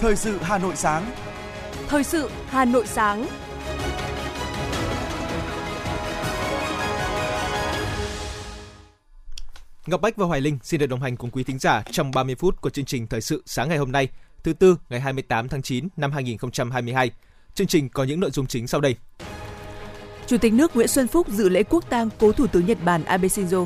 Thời sự Hà Nội sáng. Thời sự Hà Nội sáng. Ngọc Bách và Hoài Linh xin được đồng hành cùng quý thính giả trong 30 phút của chương trình Thời sự sáng ngày hôm nay, thứ Tư ngày 28 tháng 9 năm 2022. Chương trình có những nội dung chính sau đây. Chủ tịch nước Nguyễn Xuân Phúc dự lễ quốc tang cố Thủ tướng Nhật Bản Abe Shinzo.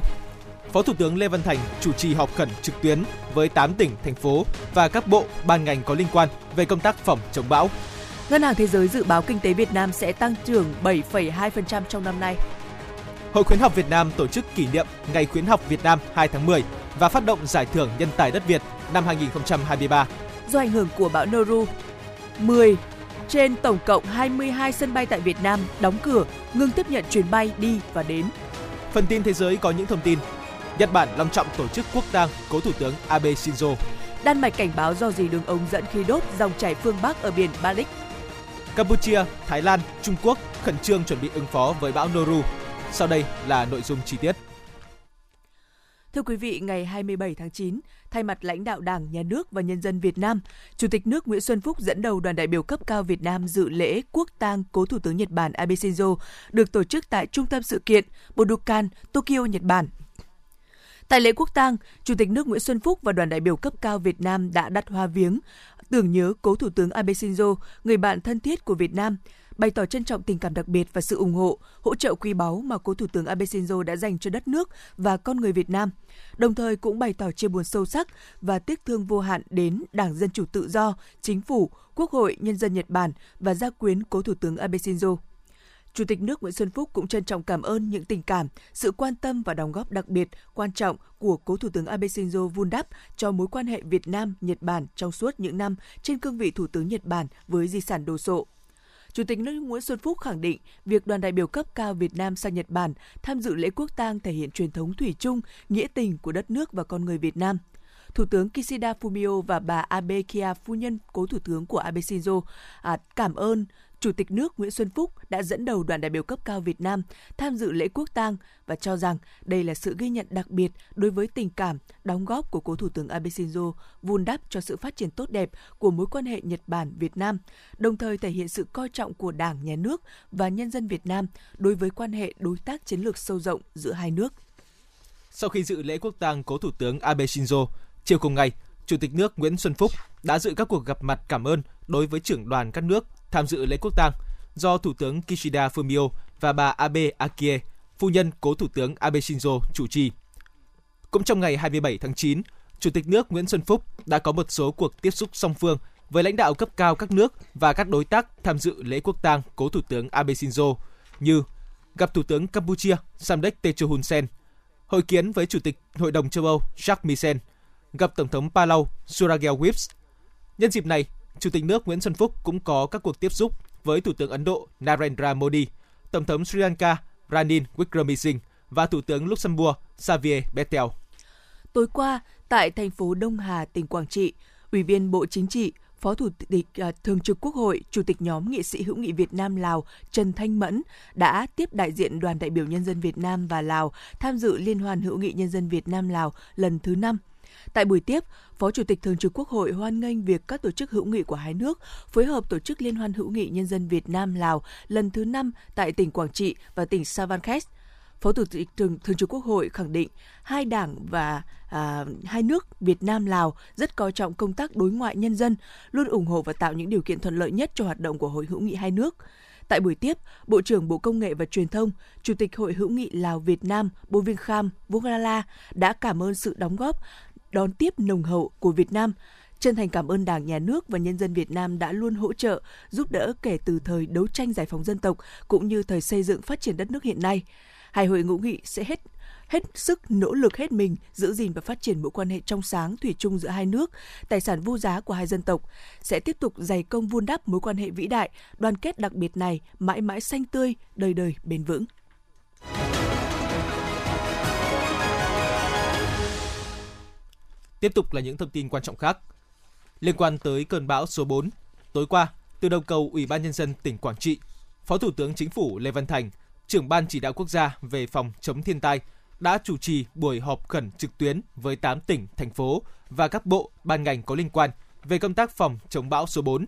Phó Thủ tướng Lê Văn Thành chủ trì họp khẩn trực tuyến với 8 tỉnh, thành phố và các bộ, ban ngành có liên quan về công tác phòng chống bão. Ngân hàng Thế giới dự báo kinh tế Việt Nam sẽ tăng trưởng 7,2% trong năm nay. Hội Khuyến học Việt Nam tổ chức kỷ niệm Ngày Khuyến học Việt Nam 2 tháng 10 và phát động Giải thưởng Nhân tài đất Việt năm 2023. Do ảnh hưởng của bão Noru, 10 trên tổng cộng 22 sân bay tại Việt Nam đóng cửa, ngừng tiếp nhận chuyến bay đi và đến. Phần tin thế giới có những thông tin. Nhật Bản long trọng tổ chức quốc tang cố Thủ tướng Abe Shinzo. Đan Mạch cảnh báo do rỉ đường ống dẫn khí đốt dòng chảy phương Bắc ở biển Baltic. Campuchia, Thái Lan, Trung Quốc khẩn trương chuẩn bị ứng phó với bão Noru. Sau đây là nội dung chi tiết. Thưa quý vị, ngày 27 tháng 9, thay mặt lãnh đạo Đảng, Nhà nước và nhân dân Việt Nam, Chủ tịch nước Nguyễn Xuân Phúc dẫn đầu đoàn đại biểu cấp cao Việt Nam dự lễ quốc tang cố Thủ tướng Nhật Bản Abe Shinzo được tổ chức tại Trung tâm sự kiện Budokan, Tokyo, Nhật Bản. Tại lễ quốc tang, Chủ tịch nước Nguyễn Xuân Phúc và đoàn đại biểu cấp cao Việt Nam đã đặt hoa viếng tưởng nhớ cố Thủ tướng Abe Shinzo, người bạn thân thiết của Việt Nam, bày tỏ trân trọng tình cảm đặc biệt và sự ủng hộ, hỗ trợ quý báu mà cố Thủ tướng Abe Shinzo đã dành cho đất nước và con người Việt Nam, đồng thời cũng bày tỏ chia buồn sâu sắc và tiếc thương vô hạn đến Đảng Dân Chủ Tự Do, Chính phủ, Quốc hội, nhân dân Nhật Bản và gia quyến cố Thủ tướng Abe Shinzo. Chủ tịch nước Nguyễn Xuân Phúc cũng trân trọng cảm ơn những tình cảm, sự quan tâm và đóng góp đặc biệt, quan trọng của cố Thủ tướng Abe Shinzo vun đắp cho mối quan hệ Việt Nam-Nhật Bản trong suốt những năm trên cương vị Thủ tướng Nhật Bản với di sản đồ sộ. Chủ tịch nước Nguyễn Xuân Phúc khẳng định, việc đoàn đại biểu cấp cao Việt Nam sang Nhật Bản tham dự lễ quốc tang thể hiện truyền thống thủy chung, nghĩa tình của đất nước và con người Việt Nam. Thủ tướng Kishida Fumio và bà Abe Akie, phu nhân cố Thủ tướng của Abe Shinzo, cảm ơn Chủ tịch nước Nguyễn Xuân Phúc đã dẫn đầu đoàn đại biểu cấp cao Việt Nam tham dự lễ quốc tang và cho rằng đây là sự ghi nhận đặc biệt đối với tình cảm, đóng góp của cố Thủ tướng Abe Shinzo vun đắp cho sự phát triển tốt đẹp của mối quan hệ Nhật Bản-Việt Nam, đồng thời thể hiện sự coi trọng của Đảng, Nhà nước và nhân dân Việt Nam đối với quan hệ đối tác chiến lược sâu rộng giữa hai nước. Sau khi dự lễ quốc tang cố Thủ tướng Abe Shinzo, chiều cùng ngày, Chủ tịch nước Nguyễn Xuân Phúc đã dự các cuộc gặp mặt cảm ơn đối với trưởng đoàn các nước tham dự lễ quốc tang do Thủ tướng Kishida Fumio và bà Abe Akie, phu nhân cố Thủ tướng Abe Shinzo chủ trì. Cũng trong ngày 27 tháng 9, Chủ tịch nước Nguyễn Xuân Phúc đã có một số cuộc tiếp xúc song phương với lãnh đạo cấp cao các nước và các đối tác tham dự lễ quốc tang cố Thủ tướng Abe Shinzo như gặp Thủ tướng Campuchia Samdech Techo Hun Sen, hội kiến với Chủ tịch Hội đồng châu Âu Jacques Misen, gặp Tổng thống Palau Surangel Whipps. Nhân dịp này, Chủ tịch nước Nguyễn Xuân Phúc cũng có các cuộc tiếp xúc với Thủ tướng Ấn Độ Narendra Modi, Tổng thống Sri Lanka Ranil Wickremesinghe và Thủ tướng Luxembourg Xavier Bettel. Tối qua, tại thành phố Đông Hà, tỉnh Quảng Trị, Ủy viên Bộ Chính trị, Phó Chủ tịch Thường trực Quốc hội, Chủ tịch nhóm nghị sĩ hữu nghị Việt Nam-Lào Trần Thanh Mẫn đã tiếp đại diện đoàn đại biểu nhân dân Việt Nam và Lào tham dự Liên hoan hữu nghị nhân dân Việt Nam-Lào lần thứ 5. Tại buổi tiếp, Phó Chủ tịch Thường trực Quốc hội hoan nghênh việc các tổ chức hữu nghị của hai nước phối hợp tổ chức Liên hoan hữu nghị nhân dân Việt Nam-Lào lần thứ 5 tại tỉnh Quảng Trị và tỉnh Savankhest. Phó Chủ tịch Thường trực Quốc hội khẳng định hai đảng và hai nước Việt Nam-Lào rất coi trọng công tác đối ngoại nhân dân, luôn ủng hộ và tạo những điều kiện thuận lợi nhất cho hoạt động của Hội hữu nghị hai nước. Tại buổi tiếp, Bộ trưởng Bộ Công nghệ và Truyền thông, Chủ tịch Hội hữu nghị Lào Việt Nam Bo Vinh Kham, Vongla đã cảm ơn sự đóng góp đón tiếp nồng hậu của Việt Nam, chân thành cảm ơn Đảng, Nhà nước và nhân dân Việt Nam đã luôn hỗ trợ, giúp đỡ kể từ thời đấu tranh giải phóng dân tộc cũng như thời xây dựng phát triển đất nước hiện nay. Hai hội hữu nghị sẽ hết sức nỗ lực hết mình giữ gìn và phát triển mối quan hệ trong sáng thủy chung giữa hai nước, tài sản vô giá của hai dân tộc, sẽ tiếp tục dày công vun đắp mối quan hệ vĩ đại, đoàn kết đặc biệt này mãi mãi xanh tươi, đời đời bền vững. Tiếp tục là những thông tin quan trọng khác. Liên quan tới cơn bão số 4, tối qua, từ đầu cầu Ủy ban Nhân dân tỉnh Quảng Trị, Phó Thủ tướng Chính phủ Lê Văn Thành, trưởng Ban Chỉ đạo Quốc gia về phòng chống thiên tai, đã chủ trì buổi họp khẩn trực tuyến với 8 tỉnh, thành phố và các bộ, ban ngành có liên quan về công tác phòng chống bão số 4.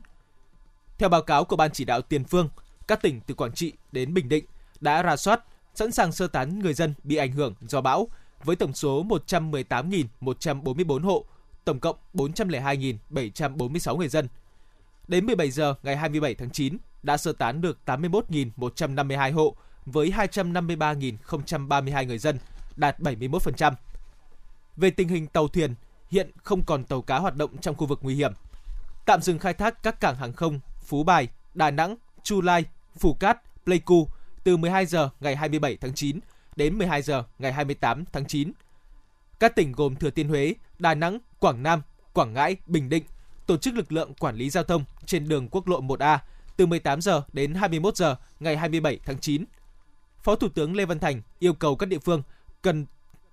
Theo báo cáo của Ban chỉ đạo tiền phương, các tỉnh từ Quảng Trị đến Bình Định đã rà soát, sẵn sàng sơ tán người dân bị ảnh hưởng do bão với tổng số 118.144 hộ, tổng cộng 402.746 người dân. Đến 17 giờ ngày 27 tháng 9 đã sơ tán được 81.152 hộ với 253.032 người dân, đạt 71%. Về tình hình tàu thuyền, hiện không còn tàu cá hoạt động trong khu vực nguy hiểm. Tạm dừng khai thác các cảng hàng không Phú Bài, Đà Nẵng, Chu Lai, Phù Cát, Pleiku từ 12 giờ ngày 27 tháng 9 đến 12 giờ ngày 28 tháng 9. Các tỉnh gồm Thừa Thiên Huế, Đà Nẵng, Quảng Nam, Quảng Ngãi, Bình Định tổ chức lực lượng quản lý giao thông trên đường quốc lộ 1A từ 18 giờ đến 21 giờ ngày 27 tháng 9. Phó Thủ tướng Lê Văn Thành yêu cầu các địa phương cần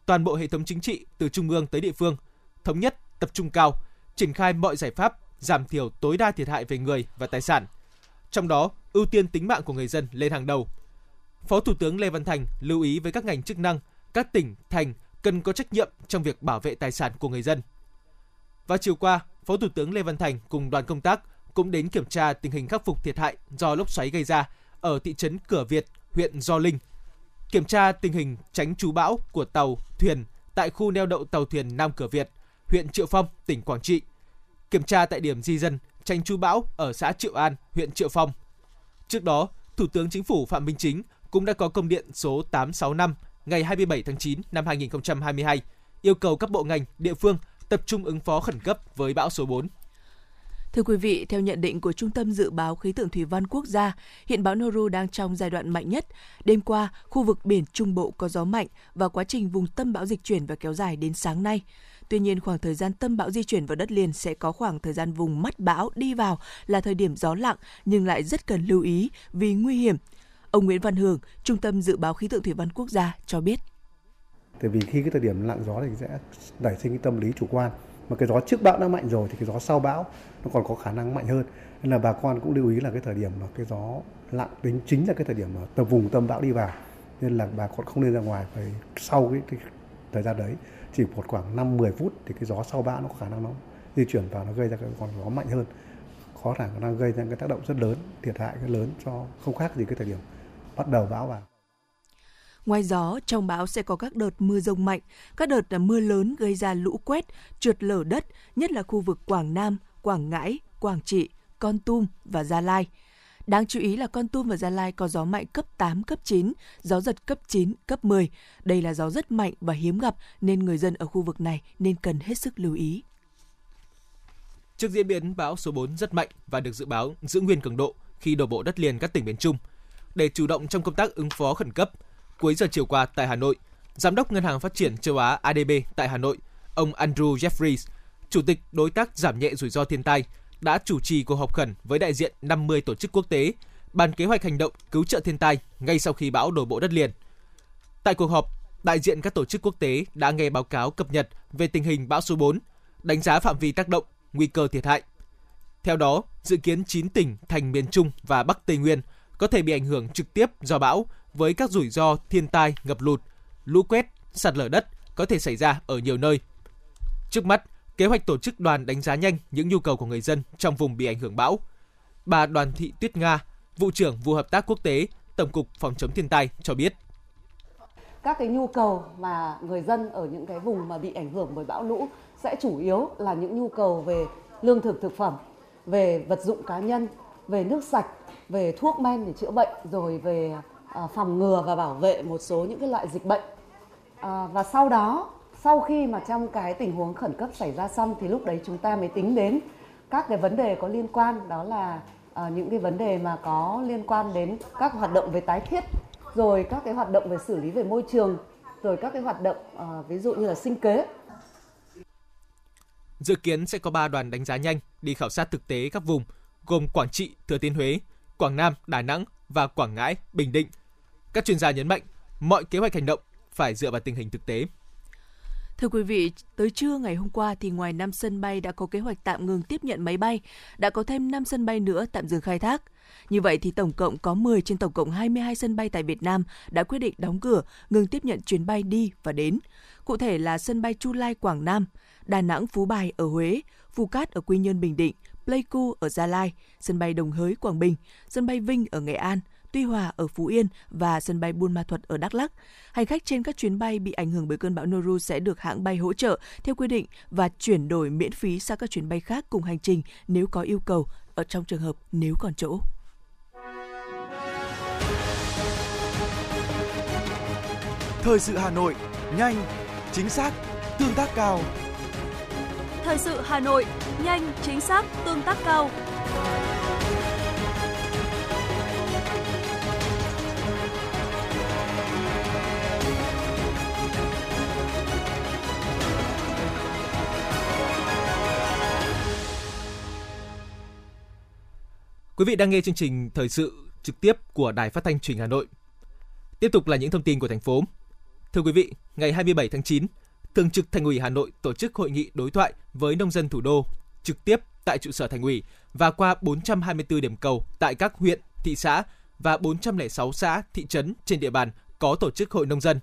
toàn bộ hệ thống chính trị từ trung ương tới địa phương thống nhất, tập trung cao, triển khai mọi giải pháp giảm thiểu tối đa thiệt hại về người và tài sản. Trong đó, ưu tiên tính mạng của người dân lên hàng đầu. Phó Thủ tướng Lê Văn Thành lưu ý với các ngành chức năng, các tỉnh, thành cần có trách nhiệm trong việc bảo vệ tài sản của người dân. Và chiều qua, Phó Thủ tướng Lê Văn Thành cùng đoàn công tác cũng đến kiểm tra tình hình khắc phục thiệt hại do lốc xoáy gây ra ở thị trấn Cửa Việt, huyện Gio Linh, kiểm tra tình hình tránh trú bão của tàu, thuyền tại khu neo đậu tàu thuyền Nam Cửa Việt, huyện Triệu Phong, tỉnh Quảng Trị, kiểm tra tại điểm di dân tránh trú bão ở xã Triệu An, huyện Triệu Phong. Trước đó, Thủ tướng Chính phủ Phạm Minh Chính cũng đã có công điện số 865 ngày 27 tháng 9 năm 2022 yêu cầu các bộ ngành, địa phương tập trung ứng phó khẩn cấp với bão số 4. Thưa quý vị, theo nhận định của Trung tâm Dự báo Khí tượng Thủy văn Quốc gia, hiện bão Noru đang trong giai đoạn mạnh nhất. Đêm qua, khu vực biển Trung Bộ có gió mạnh và quá trình vùng tâm bão dịch chuyển và kéo dài đến sáng nay. Tuy nhiên, khoảng thời gian tâm bão di chuyển vào đất liền sẽ có khoảng thời gian vùng mắt bão đi vào là thời điểm gió lặng nhưng lại rất cần lưu ý vì nguy hiểm. Ông Nguyễn Văn Hướng, Trung tâm Dự báo Khí tượng Thủy văn Quốc gia cho biết. Tại vì khi cái thời điểm lặng gió thì sẽ nảy sinh cái tâm lý chủ quan. Mà cái gió trước bão đã mạnh rồi thì cái gió sau bão nó còn có khả năng mạnh hơn. Nên là bà con cũng lưu ý là cái thời điểm mà cái gió lặng đến chính là cái thời điểm mà vùng tâm bão đi vào. Nên là bà con không nên ra ngoài phải sau cái thời gian đấy. Chỉ một khoảng 5-10 phút thì cái gió sau bão nó có khả năng nó di chuyển vào, nó gây ra cái con gió mạnh hơn. Có khả năng gây ra cái tác động rất lớn, thiệt hại rất lớn cho không khác gì cái thời điểm bắt đầu bão vào. Ngoài gió, trong bão sẽ có các đợt mưa rông mạnh, các đợt là mưa lớn gây ra lũ quét, trượt lở đất, nhất là khu vực Quảng Nam, Quảng Ngãi, Quảng Trị, Kon Tum và Gia Lai. Đáng chú ý là Kon Tum và Gia Lai có gió mạnh cấp 8, cấp 9, gió giật cấp 9, cấp 10. Đây là gió rất mạnh và hiếm gặp nên người dân ở khu vực này nên cần hết sức lưu ý. Trước diễn biến bão số 4 rất mạnh và được dự báo giữ nguyên cường độ khi đổ bộ đất liền các tỉnh miền Trung, để chủ động trong công tác ứng phó khẩn cấp, cuối giờ chiều qua tại Hà Nội, Giám đốc Ngân hàng Phát triển Châu Á ADB tại Hà Nội, ông Andrew Jeffries, Chủ tịch đối tác giảm nhẹ rủi ro thiên tai, đã chủ trì cuộc họp khẩn với đại diện 50 tổ chức quốc tế, bàn kế hoạch hành động cứu trợ thiên tai ngay sau khi bão đổ bộ đất liền. Tại cuộc họp, đại diện các tổ chức quốc tế đã nghe báo cáo cập nhật về tình hình bão số 4, đánh giá phạm vi tác động, nguy cơ thiệt hại. Theo đó, dự kiến 9 tỉnh, thành miền Trung và Bắc Tây Nguyên có thể bị ảnh hưởng trực tiếp do bão với các rủi ro thiên tai, ngập lụt, lũ quét, sạt lở đất có thể xảy ra ở nhiều nơi. Trước mắt, kế hoạch tổ chức đoàn đánh giá nhanh những nhu cầu của người dân trong vùng bị ảnh hưởng bão. Bà Đoàn Thị Tuyết Nga, Vụ trưởng Vụ Hợp tác Quốc tế, Tổng cục Phòng chống thiên tai cho biết. Các cái nhu cầu mà người dân ở những cái vùng mà bị ảnh hưởng bởi bão lũ sẽ chủ yếu là những nhu cầu về lương thực thực phẩm, về vật dụng cá nhân, về nước sạch, về thuốc men để chữa bệnh, rồi về phòng ngừa và bảo vệ một số những cái loại dịch bệnh. Và sau đó, sau khi mà trong cái tình huống khẩn cấp xảy ra xong thì lúc đấy chúng ta mới tính đến các cái vấn đề có liên quan, đó là những cái vấn đề mà có liên quan đến các hoạt động về tái thiết, rồi các cái hoạt động về xử lý về môi trường, rồi các cái hoạt động ví dụ như là sinh kế. Dự kiến sẽ có 3 đoàn đánh giá nhanh đi khảo sát thực tế các vùng gồm Quảng Trị, Thừa Thiên Huế, Quảng Nam, Đà Nẵng và Quảng Ngãi, Bình Định. Các chuyên gia nhấn mạnh mọi kế hoạch hành động phải dựa vào tình hình thực tế. Thưa quý vị, tới trưa ngày hôm qua thì ngoài 5 sân bay đã có kế hoạch tạm ngừng tiếp nhận máy bay, đã có thêm 5 sân bay nữa tạm dừng khai thác. Như vậy thì tổng cộng có 10 trên tổng cộng 22 sân bay tại Việt Nam đã quyết định đóng cửa, ngừng tiếp nhận chuyến bay đi và đến. Cụ thể là sân bay Chu Lai Quảng Nam, Đà Nẵng Phú Bài ở Huế, Phú Cát ở Quy Nhơn Bình Định, Pleiku ở Gia Lai, sân bay Đồng Hới Quảng Bình, sân bay Vinh ở Nghệ An, Tuy Hòa ở Phú Yên và sân bay Buôn Ma Thuột ở Đắk Lắk. Hành khách trên các chuyến bay bị ảnh hưởng bởi cơn bão Noru sẽ được hãng bay hỗ trợ theo quy định và chuyển đổi miễn phí sang các chuyến bay khác cùng hành trình nếu có yêu cầu, ở trong trường hợp nếu còn chỗ. Thời sự Hà Nội, nhanh, chính xác, tương tác cao. Thời sự Hà Nội, nhanh, chính xác, tương tác cao. Quý vị đang nghe chương trình thời sự trực tiếp của Đài Phát thanh Truyền hình Hà Nội. Tiếp tục là những thông tin của thành phố. Thưa quý vị, ngày 27 tháng 9, Thường trực Thành ủy Hà Nội tổ chức hội nghị đối thoại với nông dân thủ đô trực tiếp tại trụ sở Thành ủy và qua 424 điểm cầu tại các huyện, thị xã và 406 xã, thị trấn trên địa bàn có tổ chức hội nông dân.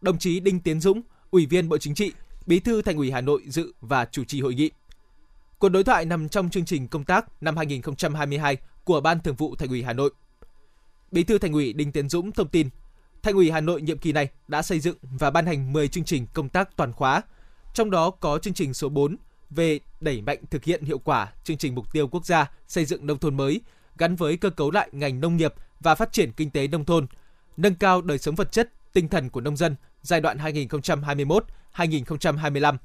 Đồng chí Đinh Tiến Dũng, Ủy viên Bộ Chính trị, Bí thư Thành ủy Hà Nội dự và chủ trì hội nghị. Cuộc đối thoại nằm trong chương trình công tác năm 2022 của Ban Thường vụ Thành ủy Hà Nội. Bí thư Thành ủy Đinh Tiến Dũng thông tin, Thành ủy Hà Nội nhiệm kỳ này đã xây dựng và ban hành 10 chương trình công tác toàn khóa, trong đó có chương trình số 4 về đẩy mạnh thực hiện hiệu quả chương trình mục tiêu quốc gia xây dựng nông thôn mới gắn với cơ cấu lại ngành nông nghiệp và phát triển kinh tế nông thôn, nâng cao đời sống vật chất, tinh thần của nông dân giai đoạn 2021-2025,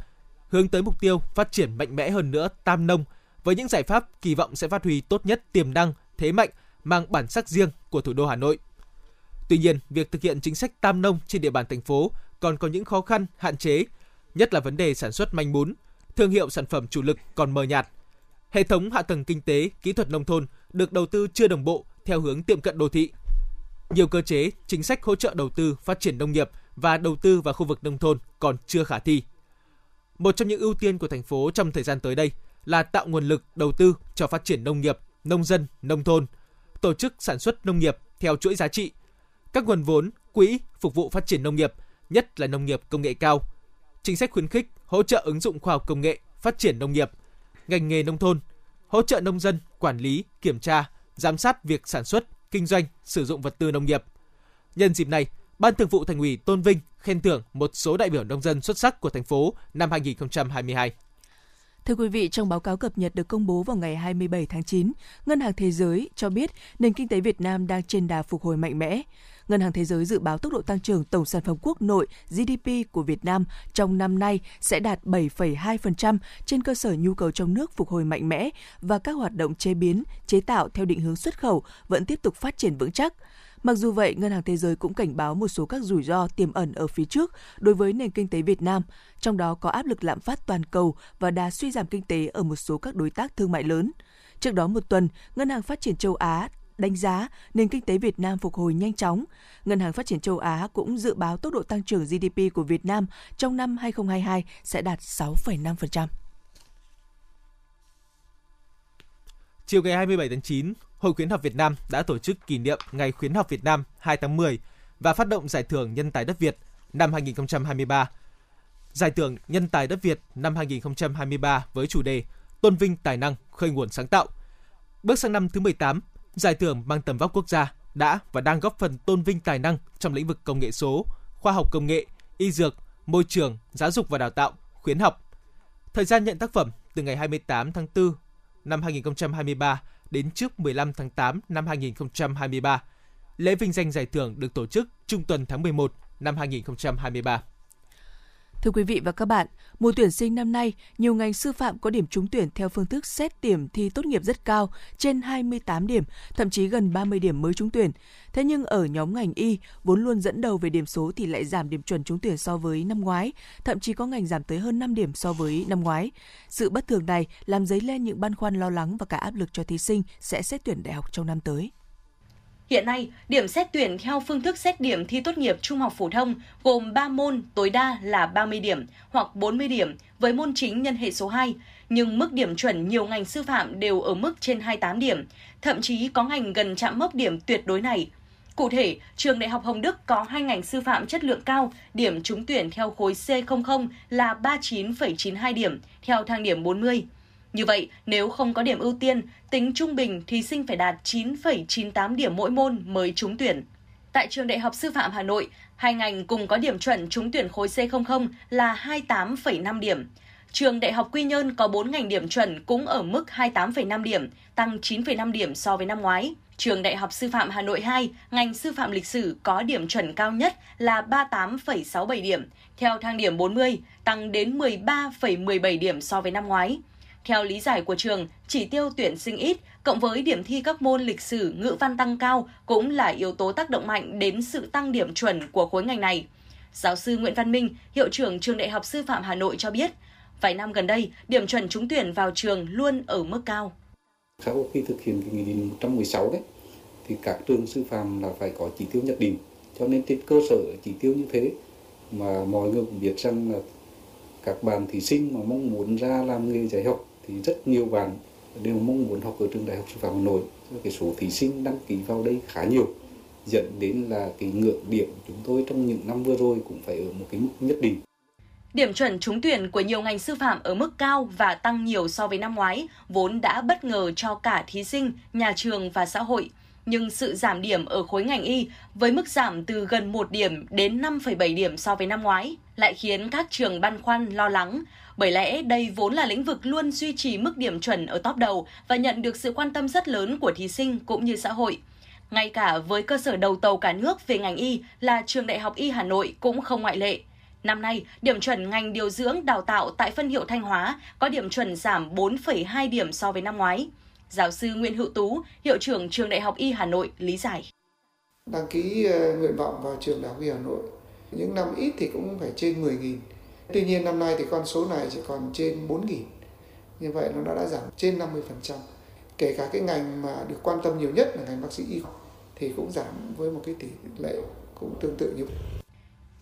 hướng tới mục tiêu phát triển mạnh mẽ hơn nữa tam nông với những giải pháp kỳ vọng sẽ phát huy tốt nhất tiềm năng, thế mạnh mang bản sắc riêng của thủ đô Hà Nội. Tuy nhiên, việc thực hiện chính sách tam nông trên địa bàn thành phố còn có những khó khăn, hạn chế, nhất là vấn đề sản xuất manh mún, thương hiệu sản phẩm chủ lực còn mờ nhạt. Hệ thống hạ tầng kinh tế, kỹ thuật nông thôn được đầu tư chưa đồng bộ theo hướng tiệm cận đô thị. Nhiều cơ chế, chính sách hỗ trợ đầu tư phát triển nông nghiệp và đầu tư vào khu vực nông thôn còn chưa khả thi. Một trong những ưu tiên của thành phố trong thời gian tới đây là tạo nguồn lực đầu tư cho phát triển nông nghiệp, nông dân, nông thôn, tổ chức sản xuất nông nghiệp theo chuỗi giá trị, các nguồn vốn, quỹ phục vụ phát triển nông nghiệp, nhất là nông nghiệp công nghệ cao, chính sách khuyến khích, hỗ trợ ứng dụng khoa học công nghệ, phát triển nông nghiệp, ngành nghề nông thôn, hỗ trợ nông dân, quản lý, kiểm tra, giám sát việc sản xuất, kinh doanh, sử dụng vật tư nông nghiệp. Nhân dịp này, Ban Thường vụ Thành ủy tôn vinh, khen thưởng một số đại biểu nông dân xuất sắc của thành phố năm 2022. Thưa quý vị, trong báo cáo cập nhật được công bố vào ngày 27 tháng 9, Ngân hàng Thế giới cho biết nền kinh tế Việt Nam đang trên đà phục hồi mạnh mẽ. Ngân hàng Thế giới dự báo tốc độ tăng trưởng tổng sản phẩm quốc nội GDP của Việt Nam trong năm nay sẽ đạt 7,2% trên cơ sở nhu cầu trong nước phục hồi mạnh mẽ và các hoạt động chế biến, chế tạo theo định hướng xuất khẩu vẫn tiếp tục phát triển vững chắc. Mặc dù vậy, Ngân hàng Thế giới cũng cảnh báo một số các rủi ro tiềm ẩn ở phía trước đối với nền kinh tế Việt Nam, trong đó có áp lực lạm phát toàn cầu và đà suy giảm kinh tế ở một số các đối tác thương mại lớn. Trước đó một tuần, Ngân hàng Phát triển Châu Á đánh giá nền kinh tế Việt Nam phục hồi nhanh chóng. Ngân hàng Phát triển Châu Á cũng dự báo tốc độ tăng trưởng GDP của Việt Nam trong năm 2022 sẽ đạt 6,5%. Chiều ngày 27 tháng 9, Hội Khuyến học Việt Nam đã tổ chức kỷ niệm Ngày Khuyến học Việt Nam 2 tháng 10 và phát động Giải thưởng Nhân tài đất Việt năm 2023. Giải thưởng Nhân tài đất Việt năm 2023 với chủ đề Tôn vinh tài năng, khơi nguồn sáng tạo. Bước sang năm thứ 18, giải thưởng mang tầm vóc quốc gia đã và đang góp phần tôn vinh tài năng trong lĩnh vực công nghệ số, khoa học công nghệ, y dược, môi trường, giáo dục và đào tạo, khuyến học. Thời gian nhận tác phẩm từ ngày 28 tháng 4 năm 2023 đến trước 15 tháng 8 năm 2023. Lễ vinh danh giải thưởng được tổ chức trung tuần tháng 11 năm 2023. Thưa quý vị và các bạn, mùa tuyển sinh năm nay, nhiều ngành sư phạm có điểm trúng tuyển theo phương thức xét điểm thi tốt nghiệp rất cao, trên 28 điểm, thậm chí gần 30 điểm mới trúng tuyển. Thế nhưng ở nhóm ngành Y, vốn luôn dẫn đầu về điểm số thì lại giảm điểm chuẩn trúng tuyển so với năm ngoái, thậm chí có ngành giảm tới hơn 5 điểm so với năm ngoái. Sự bất thường này làm dấy lên những băn khoăn lo lắng và cả áp lực cho thí sinh sẽ xét tuyển đại học trong năm tới. Hiện nay, điểm xét tuyển theo phương thức xét điểm thi tốt nghiệp trung học phổ thông gồm 3 môn tối đa là 30 điểm hoặc 40 điểm với môn chính nhân hệ số 2, nhưng mức điểm chuẩn nhiều ngành sư phạm đều ở mức trên 28 điểm, thậm chí có ngành gần chạm mốc điểm tuyệt đối này. Cụ thể, trường Đại học Hồng Đức có 2 ngành sư phạm chất lượng cao, điểm trúng tuyển theo khối C00 là 39,92 điểm theo thang điểm 40. Như vậy, nếu không có điểm ưu tiên, tính trung bình thí sinh phải đạt 9,98 điểm mỗi môn mới trúng tuyển. Tại trường Đại học Sư phạm Hà Nội, 2 ngành cùng có điểm chuẩn trúng tuyển khối C00 là 28,5 điểm. Trường Đại học Quy Nhơn có 4 ngành điểm chuẩn cũng ở mức 28,5 điểm, tăng 9,5 điểm so với năm ngoái. Trường Đại học Sư phạm Hà Nội 2, ngành Sư phạm Lịch sử có điểm chuẩn cao nhất là 38,67 điểm, theo thang điểm 40, tăng đến 13,17 điểm so với năm ngoái. Theo lý giải của trường, chỉ tiêu tuyển sinh ít, cộng với điểm thi các môn lịch sử, ngữ văn tăng cao cũng là yếu tố tác động mạnh đến sự tăng điểm chuẩn của khối ngành này. Giáo sư Nguyễn Văn Minh, hiệu trưởng Trường Đại học Sư phạm Hà Nội cho biết, vài năm gần đây, điểm chuẩn trúng tuyển vào trường luôn ở mức cao. Sau khi thực hiện nghị định 116 đấy, thì các trường sư phạm là phải có chỉ tiêu nhất định. Cho nên trên cơ sở chỉ tiêu như thế mà mọi người cũng biết rằng là các bạn thí sinh mà mong muốn ra làm nghề dạy học thì rất nhiều bạn đều mong muốn học ở trường Đại học Sư phạm Hà Nội. Cái số thí sinh đăng ký vào đây khá nhiều, dẫn đến là cái ngưỡng điểm chúng tôi trong những năm vừa rồi cũng phải ở một cái mức nhất định. Điểm chuẩn trúng tuyển của nhiều ngành sư phạm ở mức cao và tăng nhiều so với năm ngoái, vốn đã bất ngờ cho cả thí sinh, nhà trường và xã hội. Nhưng sự giảm điểm ở khối ngành y với mức giảm từ gần 1 điểm đến 5,7 điểm so với năm ngoái lại khiến các trường băn khoăn lo lắng. Bởi lẽ đây vốn là lĩnh vực luôn duy trì mức điểm chuẩn ở top đầu và nhận được sự quan tâm rất lớn của thí sinh cũng như xã hội. Ngay cả với cơ sở đầu tàu cả nước về ngành y là Trường Đại học Y Hà Nội cũng không ngoại lệ. Năm nay, điểm chuẩn ngành điều dưỡng đào tạo tại phân hiệu Thanh Hóa có điểm chuẩn giảm 4,2 điểm so với năm ngoái. Giáo sư Nguyễn Hữu Tú, hiệu trưởng Trường Đại học Y Hà Nội lý giải. Đăng ký nguyện vọng vào Trường Đại học Y Hà Nội, những năm ít thì cũng phải trên 10.000. Tuy nhiên năm nay thì con số này chỉ còn trên 4.000. Như vậy nó đã giảm trên 50%. Kể cả cái ngành mà được quan tâm nhiều nhất là ngành bác sĩ y thì cũng giảm với một cái tỷ lệ cũng tương tự như vậy.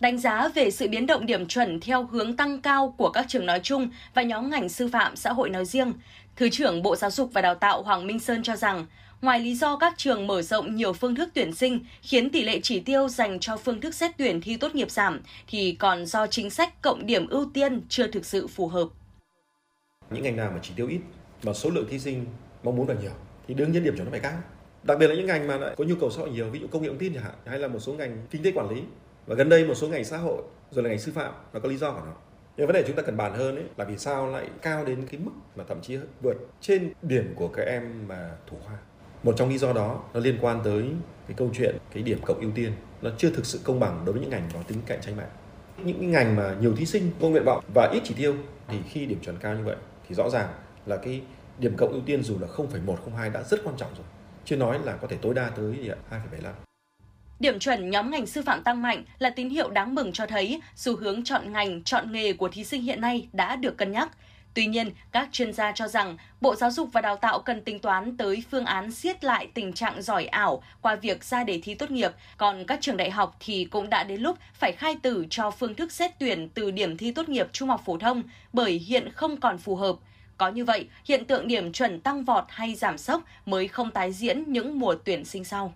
Đánh giá về sự biến động điểm chuẩn theo hướng tăng cao của các trường nói chung và nhóm ngành sư phạm xã hội nói riêng, Thứ trưởng Bộ Giáo dục và Đào tạo Hoàng Minh Sơn cho rằng, ngoài lý do các trường mở rộng nhiều phương thức tuyển sinh khiến tỷ lệ chỉ tiêu dành cho phương thức xét tuyển thi tốt nghiệp giảm, thì còn do chính sách cộng điểm ưu tiên chưa thực sự phù hợp. Những ngành nào mà chỉ tiêu ít và số lượng thí sinh mong muốn là nhiều thì đương nhiên điểm chuẩn nó phải cao. Đặc biệt là những ngành mà có nhu cầu xã hội nhiều, ví dụ công nghệ thông tin chẳng hạn, hay là một số ngành kinh tế quản lý. Và gần đây một số ngành xã hội rồi là ngành sư phạm nó có lý do của nó. Nhưng vấn đề chúng ta cần bàn hơn là vì sao lại cao đến cái mức mà thậm chí vượt trên điểm của các em mà thủ khoa. Một trong lý do đó nó liên quan tới cái câu chuyện cái điểm cộng ưu tiên nó chưa thực sự công bằng đối với những ngành có tính cạnh tranh mạnh. Những ngành mà nhiều thí sinh vô nguyện vọng và ít chỉ tiêu thì khi điểm chuẩn cao như vậy thì rõ ràng là cái điểm cộng ưu tiên dù là 0,1, 0,2 đã rất quan trọng rồi. Chưa nói là có thể tối đa tới 2,75. Điểm chuẩn nhóm ngành sư phạm tăng mạnh là tín hiệu đáng mừng cho thấy xu hướng chọn ngành, chọn nghề của thí sinh hiện nay đã được cân nhắc. Tuy nhiên, các chuyên gia cho rằng Bộ Giáo dục và Đào tạo cần tính toán tới phương án siết lại tình trạng giỏi ảo qua việc ra đề thi tốt nghiệp, còn các trường đại học thì cũng đã đến lúc phải khai tử cho phương thức xét tuyển từ điểm thi tốt nghiệp trung học phổ thông bởi hiện không còn phù hợp. Có như vậy, hiện tượng điểm chuẩn tăng vọt hay giảm sốc mới không tái diễn những mùa tuyển sinh sau.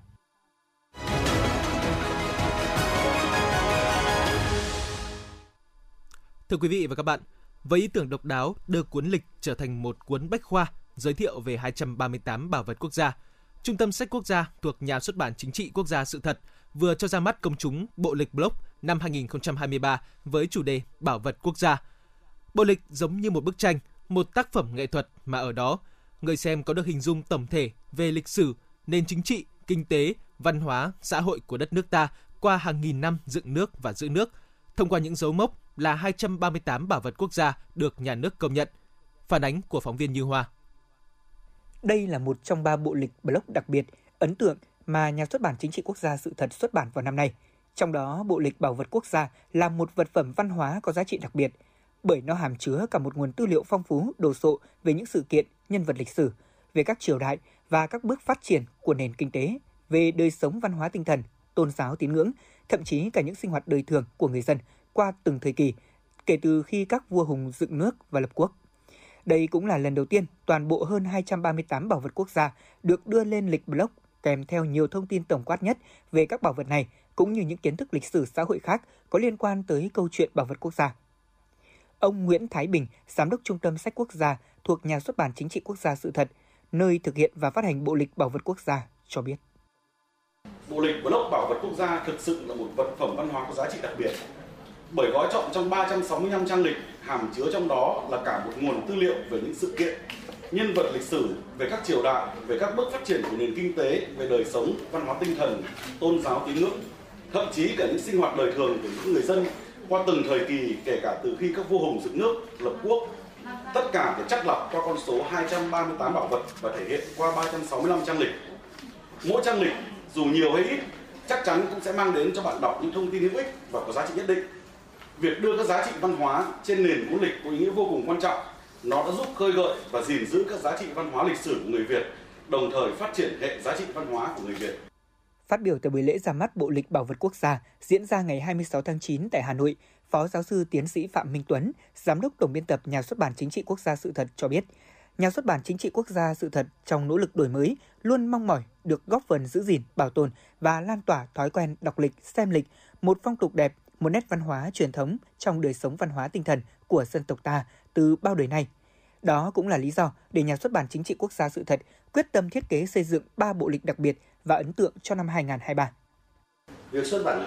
Thưa quý vị và các bạn, với ý tưởng độc đáo đưa cuốn lịch trở thành một cuốn bách khoa giới thiệu về 238 bảo vật quốc gia, Trung tâm Sách Quốc gia thuộc Nhà xuất bản Chính trị Quốc gia Sự thật vừa cho ra mắt công chúng bộ lịch blog năm 2023 với chủ đề Bảo vật quốc gia. Bộ lịch giống như một bức tranh, một tác phẩm nghệ thuật mà ở đó, người xem có được hình dung tổng thể về lịch sử, nền chính trị, kinh tế, văn hóa, xã hội của đất nước ta qua hàng nghìn năm dựng nước và giữ nước, thông qua những dấu mốc là 238 bảo vật quốc gia được nhà nước công nhận. Phản ánh của phóng viên Như Hoa. Đây là một trong 3 bộ lịch blog đặc biệt, ấn tượng mà Nhà xuất bản Chính trị Quốc gia Sự thật xuất bản vào năm nay. Trong đó, bộ lịch bảo vật quốc gia là một vật phẩm văn hóa có giá trị đặc biệt, bởi nó hàm chứa cả một nguồn tư liệu phong phú, đồ sộ về những sự kiện, nhân vật lịch sử, về các triều đại và các bước phát triển của nền kinh tế, về đời sống văn hóa tinh thần, tôn giáo tín ngưỡng, thậm chí cả những sinh hoạt đời thường của người dân qua từng thời kỳ, kể từ khi các vua hùng dựng nước và lập quốc. Đây cũng là lần đầu tiên toàn bộ hơn 238 bảo vật quốc gia được đưa lên lịch blog kèm theo nhiều thông tin tổng quát nhất về các bảo vật này, cũng như những kiến thức lịch sử xã hội khác có liên quan tới câu chuyện bảo vật quốc gia. Ông Nguyễn Thái Bình, Giám đốc Trung tâm Sách Quốc gia thuộc Nhà xuất bản Chính trị Quốc gia Sự thật, nơi thực hiện và phát hành bộ lịch bảo vật quốc gia, cho biết. Bộ lịch blog bảo vật quốc gia thực sự là một vật phẩm văn hóa có giá trị đặc biệt, bởi gói trọn trong 365 trang lịch, hàm chứa trong đó là cả một nguồn tư liệu về những sự kiện, nhân vật lịch sử, về các triều đại, về các bước phát triển của nền kinh tế, về đời sống, văn hóa tinh thần, tôn giáo tín ngưỡng, thậm chí cả những sinh hoạt đời thường của những người dân qua từng thời kỳ, kể cả từ khi các vua hùng dựng nước, lập quốc. Tất cả được chắt lọc qua con số 238 bảo vật và thể hiện qua 365 trang lịch. Mỗi trang lịch, dù nhiều hay ít, chắc chắn cũng sẽ mang đến cho bạn đọc những thông tin hữu ích và có giá trị nhất định. Việc đưa các giá trị văn hóa trên nền cuốn lịch có ý nghĩa vô cùng quan trọng. Nó đã giúp khơi gợi và gìn giữ các giá trị văn hóa lịch sử của người Việt, đồng thời phát triển hệ giá trị văn hóa của người Việt. Phát biểu tại buổi lễ ra mắt bộ lịch bảo vật quốc gia diễn ra ngày 26 tháng 9 tại Hà Nội, Phó giáo sư tiến sĩ Phạm Minh Tuấn, Giám đốc tổng biên tập Nhà xuất bản Chính trị Quốc gia Sự thật cho biết, Nhà xuất bản Chính trị Quốc gia Sự thật trong nỗ lực đổi mới luôn mong mỏi được góp phần giữ gìn, bảo tồn và lan tỏa thói quen đọc lịch, xem lịch, một phong tục đẹp, một nét văn hóa truyền thống trong đời sống văn hóa tinh thần của dân tộc ta từ bao đời nay. Đó cũng là lý do để Nhà xuất bản Chính trị Quốc gia Sự thật quyết tâm thiết kế xây dựng 3 bộ lịch đặc biệt và ấn tượng cho năm 2023. Việc xuất bản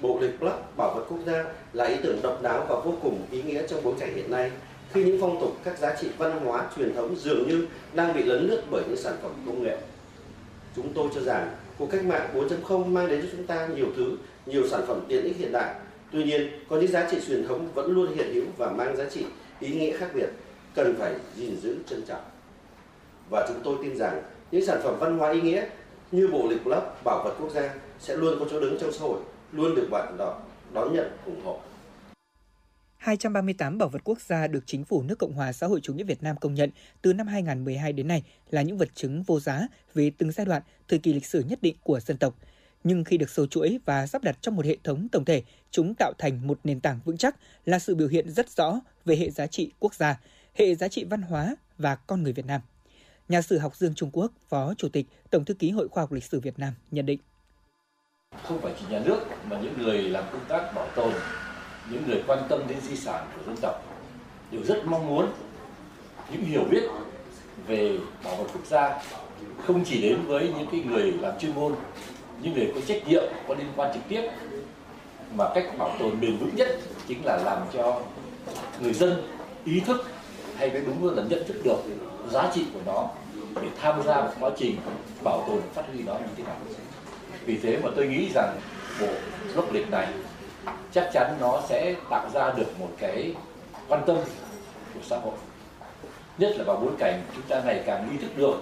bộ lịch blog bảo vật quốc gia là ý tưởng độc đáo và vô cùng ý nghĩa trong bối cảnh hiện nay, khi những phong tục, các giá trị văn hóa truyền thống dường như đang bị lấn lướt bởi những sản phẩm công nghệ. Chúng tôi cho rằng cuộc cách mạng 4.0 mang đến cho chúng ta nhiều thứ, nhiều sản phẩm tiện ích hiện đại. Tuy nhiên, có những giá trị truyền thống vẫn luôn hiện hữu và mang giá trị ý nghĩa khác biệt, cần phải gìn giữ trân trọng. Và chúng tôi tin rằng những sản phẩm văn hóa ý nghĩa như bộ lịch blog bảo vật quốc gia sẽ luôn có chỗ đứng trong xã hội, luôn được bạn đón nhận, ủng hộ. 238 bảo vật quốc gia được Chính phủ nước Cộng hòa xã hội chủ nghĩa Việt Nam công nhận từ năm 2012 đến nay là những vật chứng vô giá về từng giai đoạn, thời kỳ lịch sử nhất định của dân tộc. Nhưng khi được sâu chuỗi và sắp đặt trong một hệ thống tổng thể, chúng tạo thành một nền tảng vững chắc, là sự biểu hiện rất rõ về hệ giá trị quốc gia, hệ giá trị văn hóa và con người Việt Nam. Nhà sử học Dương Trung Quốc, Phó Chủ tịch, Tổng thư ký Hội Khoa học Lịch sử Việt Nam nhận định. Không phải chỉ nhà nước mà những người làm công tác bảo tồn, những người quan tâm đến di sản của dân tộc đều rất mong muốn những hiểu biết về bảo vật quốc gia không chỉ đến với những cái người làm chuyên môn, những người có trách nhiệm, có liên quan trực tiếp, mà cách bảo tồn bền vững nhất chính là làm cho người dân ý thức hay cái đúng là nhận thức được giá trị của nó để tham gia vào quá trình bảo tồn phát huy nó như thế nào. Vì thế mà tôi nghĩ rằng bộ blog lịch này chắc chắn nó sẽ tạo ra được một cái quan tâm của xã hội, nhất là vào bối cảnh chúng ta ngày càng ý thức được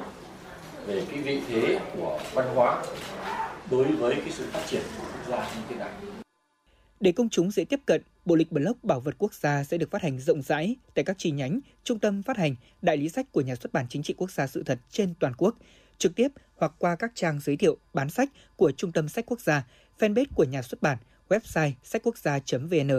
về cái vị thế của văn hóa đối với cái sự phát triển của quốc gia như thế này. Để công chúng dễ tiếp cận, bộ lịch blog bảo vật quốc gia sẽ được phát hành rộng rãi tại các chi nhánh, trung tâm phát hành, đại lý sách của Nhà xuất bản Chính trị Quốc gia Sự thật trên toàn quốc, trực tiếp hoặc qua các trang giới thiệu bán sách của Trung tâm Sách Quốc gia, fanpage của nhà xuất bản, website sách quốc gia.vn.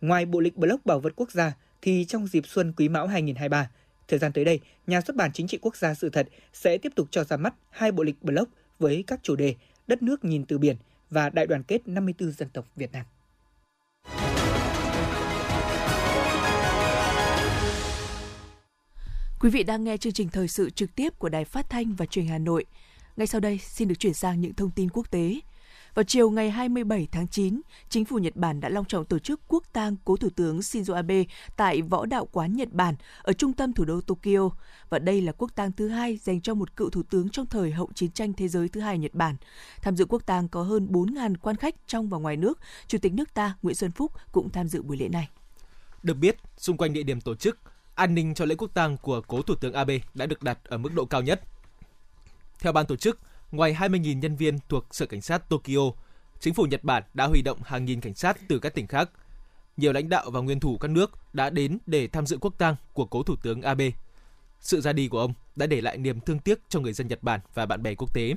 Ngoài bộ lịch blog bảo vật quốc gia thì trong dịp Xuân Quý Mão 2023, thời gian tới đây, Nhà xuất bản Chính trị Quốc gia Sự thật sẽ tiếp tục cho ra mắt 2 bộ lịch blog với các chủ đề Đất nước nhìn từ biển và Đại đoàn kết 54 dân tộc Việt Nam. Quý vị đang nghe chương trình thời sự trực tiếp của Đài Phát thanh và Truyền hình Hà Nội. Ngay sau đây, xin được chuyển sang những thông tin quốc tế. Vào chiều ngày 27 tháng 9, Chính phủ Nhật Bản đã long trọng tổ chức quốc tang cố Thủ tướng Shinzo Abe tại Võ Đạo Quán Nhật Bản ở trung tâm thủ đô Tokyo. Và đây là quốc tang thứ 2 dành cho một cựu thủ tướng trong thời hậu chiến tranh thế giới thứ 2 Nhật Bản. Tham dự quốc tang có hơn 4.000 quan khách trong và ngoài nước. Chủ tịch nước ta Nguyễn Xuân Phúc cũng tham dự buổi lễ này. Được biết, xung quanh địa điểm tổ chức, an ninh cho lễ quốc tang của cố Thủ tướng Abe đã được đặt ở mức độ cao nhất. Theo ban tổ chức, ngoài 20.000 nhân viên thuộc Sở Cảnh sát Tokyo, Chính phủ Nhật Bản đã huy động hàng nghìn cảnh sát từ các tỉnh khác. Nhiều lãnh đạo và nguyên thủ các nước đã đến để tham dự quốc tang của cố Thủ tướng Abe. Sự ra đi của ông đã để lại niềm thương tiếc cho người dân Nhật Bản và bạn bè quốc tế.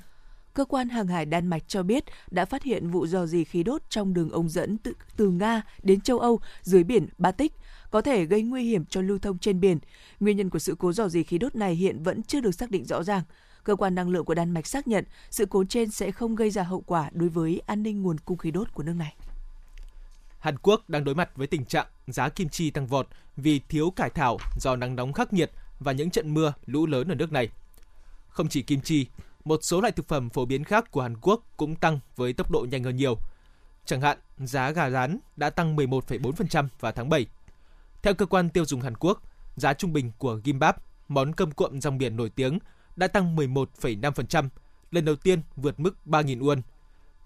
cơ quan hàng hải Đan Mạch cho biết đã phát hiện vụ rò rỉ khí đốt trong đường ống dẫn từ Nga đến châu Âu dưới biển Baltic, có thể gây nguy hiểm cho lưu thông trên biển. Nguyên nhân của sự cố rò rỉ khí đốt này hiện vẫn chưa được xác định rõ ràng. Cơ quan năng lượng của Đan Mạch xác nhận sự cố trên sẽ không gây ra hậu quả đối với an ninh nguồn cung khí đốt của nước này. Hàn Quốc đang đối mặt với tình trạng giá kim chi tăng vọt vì thiếu cải thảo do nắng nóng khắc nghiệt và những trận mưa lũ lớn ở nước này. Không chỉ kim chi, một số loại thực phẩm phổ biến khác của Hàn Quốc cũng tăng với tốc độ nhanh hơn nhiều. Chẳng hạn, giá gà rán đã tăng 11,4% vào tháng 7. Theo cơ quan tiêu dùng Hàn Quốc, giá trung bình của gimbap, món cơm cuộn rong biển nổi tiếng, đã tăng 11,5%, lần đầu tiên vượt mức 3.000 won.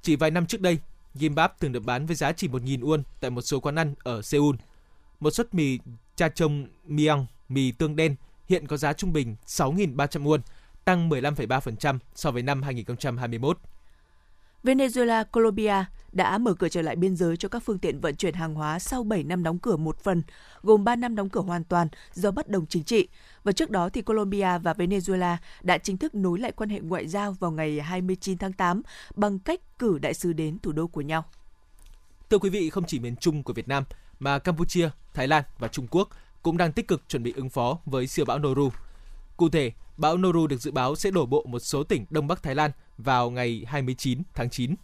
Chỉ vài năm trước đây, gimbap thường được bán với giá chỉ 1.000 won tại một số quán ăn ở Seoul. Một suất mì cha trông myang, mì tương đen, hiện có giá trung bình 6.300 won, tăng 15,3% so với năm 2021. Venezuela, Colombia đã mở cửa trở lại biên giới cho các phương tiện vận chuyển hàng hóa sau 7 năm đóng cửa một phần, gồm 3 năm đóng cửa hoàn toàn do bất đồng chính trị. Và trước đó thì Colombia và Venezuela đã chính thức nối lại quan hệ ngoại giao vào ngày 29 tháng 8 bằng cách cử đại sứ đến thủ đô của nhau. Thưa quý vị, không chỉ miền Trung của Việt Nam mà Campuchia, Thái Lan và Trung Quốc cũng đang tích cực chuẩn bị ứng phó với siêu bão Noru. Cụ thể, bão Noru được dự báo sẽ đổ bộ một số tỉnh Đông Bắc Thái Lan vào ngày 29 tháng 9.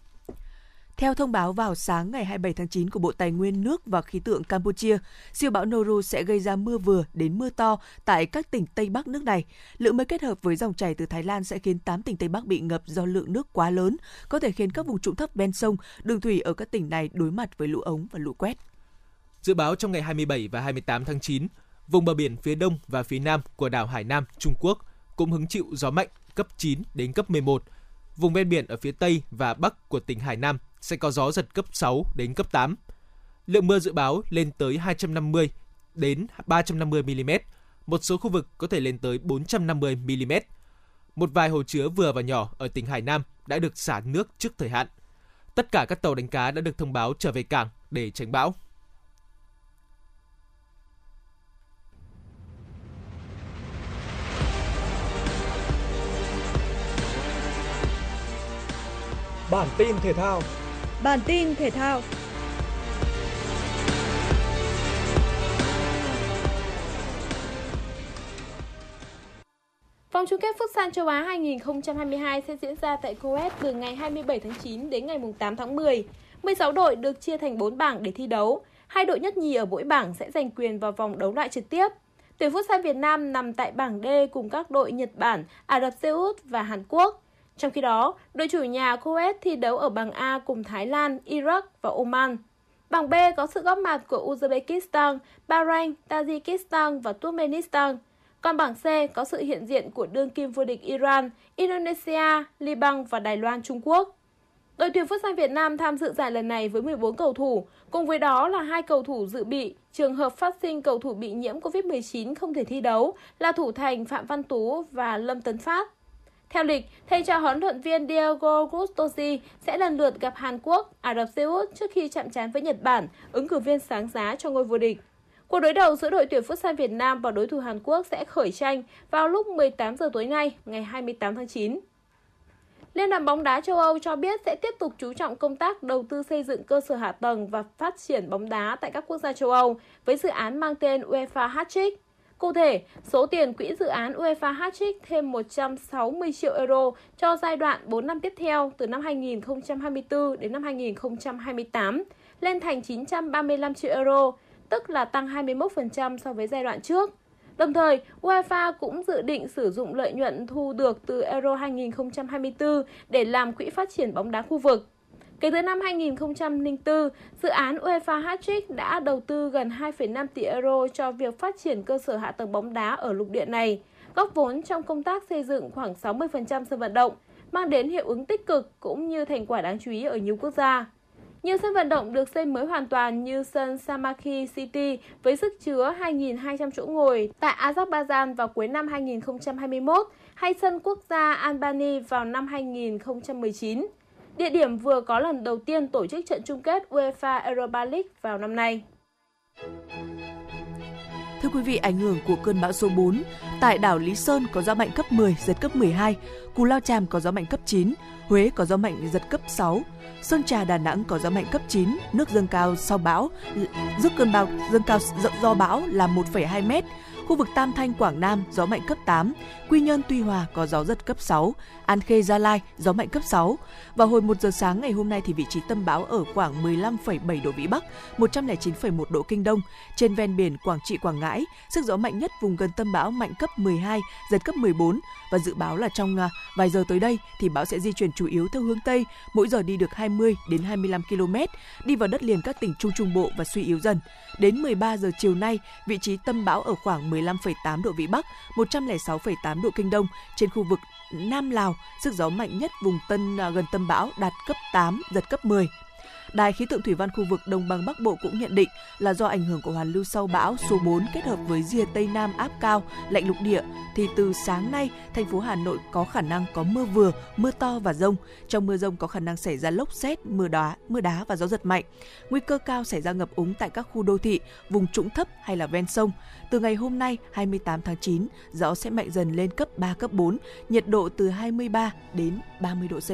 Theo thông báo vào sáng ngày 27 tháng 9 của Bộ Tài nguyên nước và Khí tượng Campuchia, siêu bão Noru sẽ gây ra mưa vừa đến mưa to tại các tỉnh Tây Bắc nước này. Lượng mưa kết hợp với dòng chảy từ Thái Lan sẽ khiến 8 tỉnh Tây Bắc bị ngập do lượng nước quá lớn, có thể khiến các vùng trũng thấp ven sông, đường thủy ở các tỉnh này đối mặt với lũ ống và lũ quét. Dự báo trong ngày 27 và 28 tháng 9, vùng bờ biển phía đông và phía nam của đảo Hải Nam, Trung Quốc cũng hứng chịu gió mạnh cấp 9 đến cấp 11. Vùng ven biển ở phía tây và bắc của tỉnh Hải Nam sẽ có gió giật cấp 6 đến cấp 8. Lượng mưa dự báo lên tới 250 đến 350 mm, một số khu vực có thể lên tới 450 mm. Một vài hồ chứa vừa và nhỏ ở tỉnh Hải Nam đã được xả nước trước thời hạn. Tất cả các tàu đánh cá đã được thông báo trở về cảng để tránh bão. Bản tin thể thao. Vòng chung kết Futsal châu Á 2022 sẽ diễn ra tại Kuwait từ ngày 27 tháng 9 đến ngày 8 tháng 10. 16 đội được chia thành 4 bảng để thi đấu. 2 đội nhất nhì ở mỗi bảng sẽ giành quyền vào vòng đấu loại trực tiếp. Tuyển Futsal Việt Nam nằm tại bảng D cùng các đội Nhật Bản, Ả Rập Xê Út và Hàn Quốc. Trong khi đó, đội chủ nhà Kuwait thi đấu ở bảng A cùng Thái Lan, Iraq và Oman. Bảng B có sự góp mặt của Uzbekistan, Bahrain, Tajikistan và Turkmenistan. Còn bảng C có sự hiện diện của đương kim vô địch Iran, Indonesia, Liban và Đài Loan, Trung Quốc. Đội tuyển Futsal Việt Nam tham dự giải lần này với 14 cầu thủ, cùng với đó là 2 cầu thủ dự bị. Trường hợp phát sinh cầu thủ bị nhiễm COVID-19 không thể thi đấu là thủ thành Phạm Văn Tú và Lâm Tấn Phát. Theo lịch, thầy trò huấn luyện viên Diego Gustosi sẽ lần lượt gặp Hàn Quốc, Ả Rập Xê Út trước khi chạm trán với Nhật Bản, ứng cử viên sáng giá cho ngôi vô địch. Cuộc đối đầu giữa đội tuyển Futsal Việt Nam và đối thủ Hàn Quốc sẽ khởi tranh vào lúc 18 giờ tối nay, ngày 28 tháng 9. Liên đoàn bóng đá châu Âu cho biết sẽ tiếp tục chú trọng công tác đầu tư xây dựng cơ sở hạ tầng và phát triển bóng đá tại các quốc gia châu Âu với dự án mang tên UEFA Hattrick. Cụ thể, số tiền quỹ dự án UEFA Hattrick thêm 160 triệu euro cho giai đoạn 4 năm tiếp theo từ năm 2024 đến năm 2028 lên thành 935 triệu euro, tức là tăng 21% so với giai đoạn trước. Đồng thời, UEFA cũng dự định sử dụng lợi nhuận thu được từ Euro 2024 để làm quỹ phát triển bóng đá khu vực. Kể từ năm 2004, dự án UEFA Hattrick đã đầu tư gần 2,5 tỷ euro cho việc phát triển cơ sở hạ tầng bóng đá ở lục địa này, góp vốn trong công tác xây dựng khoảng 60% sân vận động, mang đến hiệu ứng tích cực cũng như thành quả đáng chú ý ở nhiều quốc gia. Nhiều sân vận động được xây mới hoàn toàn như sân Samaki City với sức chứa 2.200 chỗ ngồi tại Azerbaijan vào cuối năm 2021 hay sân quốc gia Albania vào năm 2019. Địa điểm vừa có lần đầu tiên tổ chức trận chung kết UEFA Europa League vào năm nay. Thưa quý vị, ảnh hưởng của cơn bão số 4, tại đảo Lý Sơn có gió mạnh cấp 10, giật cấp 12, Cù Lao Chàm có gió mạnh cấp 9, Huế có gió mạnh giật cấp 6, Sơn Trà, Đà Nẵng có gió mạnh cấp 9, nước dâng cao sau bão, nước cơn bão dâng cao do bão là 1,2 m. Khu vực Tam Thanh, Quảng Nam gió mạnh cấp 8, Quy Nhơn, Tuy Hòa có gió giật cấp 6, An Khê, Gia Lai gió mạnh cấp 6. Vào hồi 1 giờ sáng ngày hôm nay thì vị trí tâm bão ở khoảng 15,7 độ Vĩ Bắc, 109,1 độ Kinh Đông, trên ven biển Quảng Trị, Quảng Ngãi. Sức gió mạnh nhất vùng gần tâm bão mạnh cấp 12, giật cấp 14 và dự báo là trong vài giờ tới đây thì bão sẽ di chuyển chủ yếu theo hướng Tây, mỗi giờ đi được 20 đến 25 km, đi vào đất liền các tỉnh Trung Trung Bộ và suy yếu dần. Đến 13 giờ chiều nay, vị trí tâm bão ở khoảng 15,8 độ Vĩ Bắc, 106,8 độ Kinh Đông trên khu vực Nam Lào, sức gió mạnh nhất vùng gần tâm bão đạt cấp 8, giật cấp 10. Đài khí tượng thủy văn khu vực Đồng bằng Bắc Bộ cũng nhận định là do ảnh hưởng của hoàn lưu sau bão số 4 kết hợp với rìa Tây Nam áp cao, lạnh lục địa thì từ sáng nay, thành phố Hà Nội có khả năng có mưa vừa, mưa to và dông. Trong mưa dông có khả năng xảy ra lốc sét, mưa đá và gió giật mạnh. Nguy cơ cao xảy ra ngập úng tại các khu đô thị, vùng trũng thấp hay là ven sông. Từ ngày hôm nay, 28 tháng 9, gió sẽ mạnh dần lên cấp 3, cấp 4, nhiệt độ từ 23 đến 30 độ C.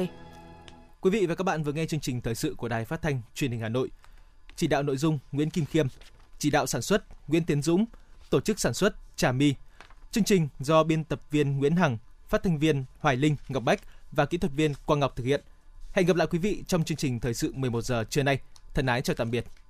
Quý vị và các bạn vừa nghe chương trình thời sự của Đài Phát thanh Truyền hình Hà Nội. Chỉ đạo nội dung Nguyễn Kim Khiêm, chỉ đạo sản xuất Nguyễn Tiến Dũng, tổ chức sản xuất Trà My. Chương trình do biên tập viên Nguyễn Hằng, phát thanh viên Hoài Linh, Ngọc Bách và kỹ thuật viên Quang Ngọc thực hiện. Hẹn gặp lại quý vị trong chương trình thời sự 11 giờ trưa nay. Thân ái chào tạm biệt.